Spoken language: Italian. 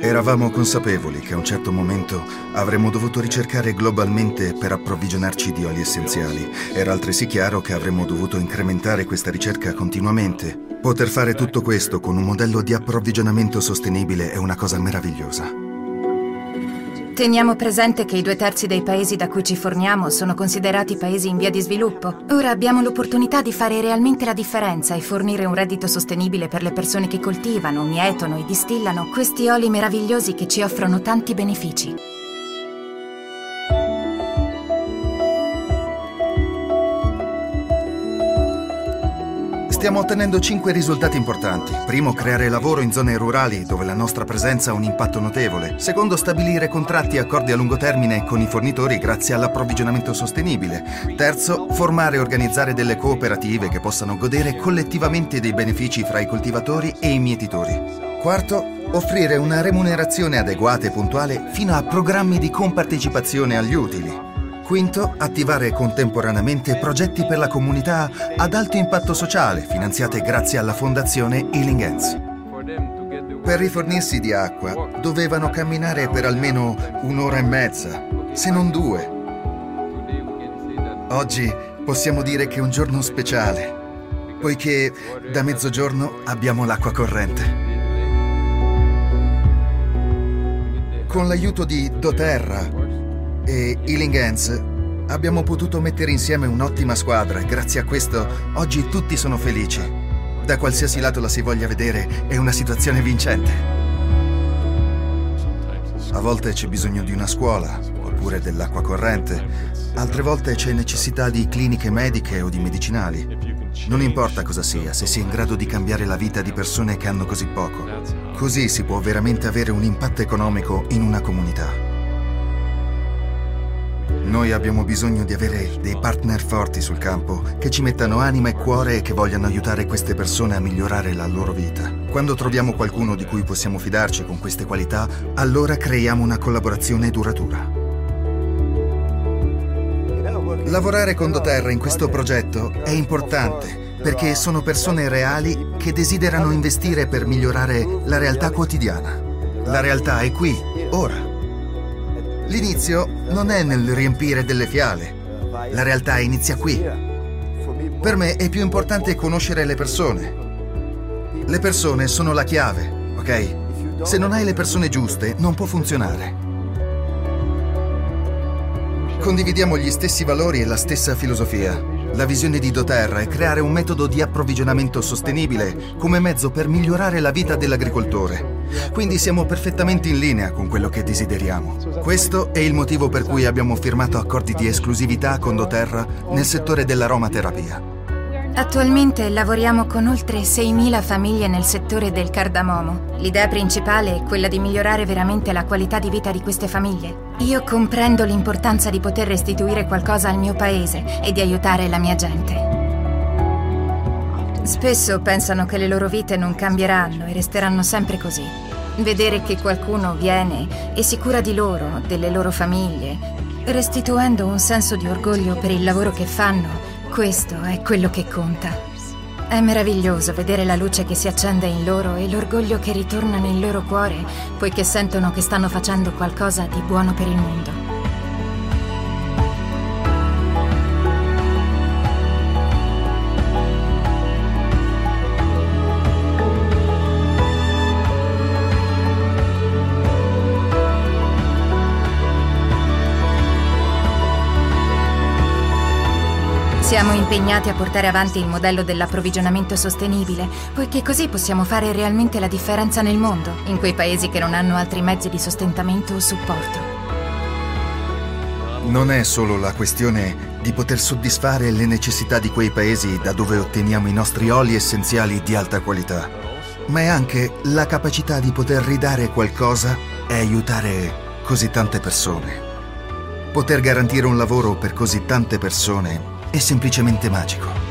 Eravamo consapevoli che a un certo momento avremmo dovuto ricercare globalmente per approvvigionarci di oli essenziali. Era altresì chiaro che avremmo dovuto incrementare questa ricerca continuamente. Poter fare tutto questo con un modello di approvvigionamento sostenibile è una cosa meravigliosa. Teniamo presente che i 2/3 dei paesi da cui ci forniamo sono considerati paesi in via di sviluppo. Ora abbiamo l'opportunità di fare realmente la differenza e fornire un reddito sostenibile per le persone che coltivano, mietono e distillano questi oli meravigliosi che ci offrono tanti benefici. Stiamo ottenendo 5 risultati importanti. Primo, creare lavoro in zone rurali dove la nostra presenza ha un impatto notevole. Secondo, stabilire contratti e accordi a lungo termine con i fornitori grazie all'approvvigionamento sostenibile. Terzo, formare e organizzare delle cooperative che possano godere collettivamente dei benefici fra i coltivatori e i mietitori. Quarto, offrire una remunerazione adeguata e puntuale fino a programmi di compartecipazione agli utili. Quinto, attivare contemporaneamente progetti per la comunità ad alto impatto sociale, finanziate grazie alla fondazione Healing Hands. Per rifornirsi di acqua dovevano camminare per almeno 1 ora e mezza, se non 2. Oggi possiamo dire che è un giorno speciale, poiché da mezzogiorno abbiamo l'acqua corrente. Con l'aiuto di doTERRA e Healing Hands abbiamo potuto mettere insieme un'ottima squadra. Grazie a questo oggi tutti sono felici. Da qualsiasi lato la si voglia vedere, è una situazione vincente. A volte c'è bisogno di una scuola, oppure dell'acqua corrente. Altre volte c'è necessità di cliniche mediche o di medicinali. Non importa cosa sia, se si è in grado di cambiare la vita di persone che hanno così poco. Così si può veramente avere un impatto economico in una comunità. Noi abbiamo bisogno di avere dei partner forti sul campo, che ci mettano anima e cuore e che vogliano aiutare queste persone a migliorare la loro vita. Quando troviamo qualcuno di cui possiamo fidarci con queste qualità, allora creiamo una collaborazione duratura. Lavorare con doTERRA in questo progetto è importante, perché sono persone reali che desiderano investire per migliorare la realtà quotidiana. La realtà è qui, ora. L'inizio non è nel riempire delle fiale. La realtà inizia qui. Per me è più importante conoscere le persone. Le persone sono la chiave, ok? Se non hai le persone giuste, non può funzionare. Condividiamo gli stessi valori e la stessa filosofia. La visione di doTERRA è creare un metodo di approvvigionamento sostenibile come mezzo per migliorare la vita dell'agricoltore. Quindi siamo perfettamente in linea con quello che desideriamo. Questo è il motivo per cui abbiamo firmato accordi di esclusività con doTERRA nel settore dell'aromaterapia. Attualmente lavoriamo con oltre 6.000 famiglie nel settore del cardamomo. L'idea principale è quella di migliorare veramente la qualità di vita di queste famiglie. Io comprendo l'importanza di poter restituire qualcosa al mio paese e di aiutare la mia gente. Spesso pensano che le loro vite non cambieranno e resteranno sempre così. Vedere che qualcuno viene e si cura di loro, delle loro famiglie, restituendo un senso di orgoglio per il lavoro che fanno, questo è quello che conta. È meraviglioso vedere la luce che si accende in loro e l'orgoglio che ritorna nel loro cuore, poiché sentono che stanno facendo qualcosa di buono per il mondo. Siamo impegnati a portare avanti il modello dell'approvvigionamento sostenibile, poiché così possiamo fare realmente la differenza nel mondo, in quei paesi che non hanno altri mezzi di sostentamento o supporto. Non è solo la questione di poter soddisfare le necessità di quei paesi da dove otteniamo i nostri oli essenziali di alta qualità, ma è anche la capacità di poter ridare qualcosa e aiutare così tante persone. Poter garantire un lavoro per così tante persone è semplicemente magico.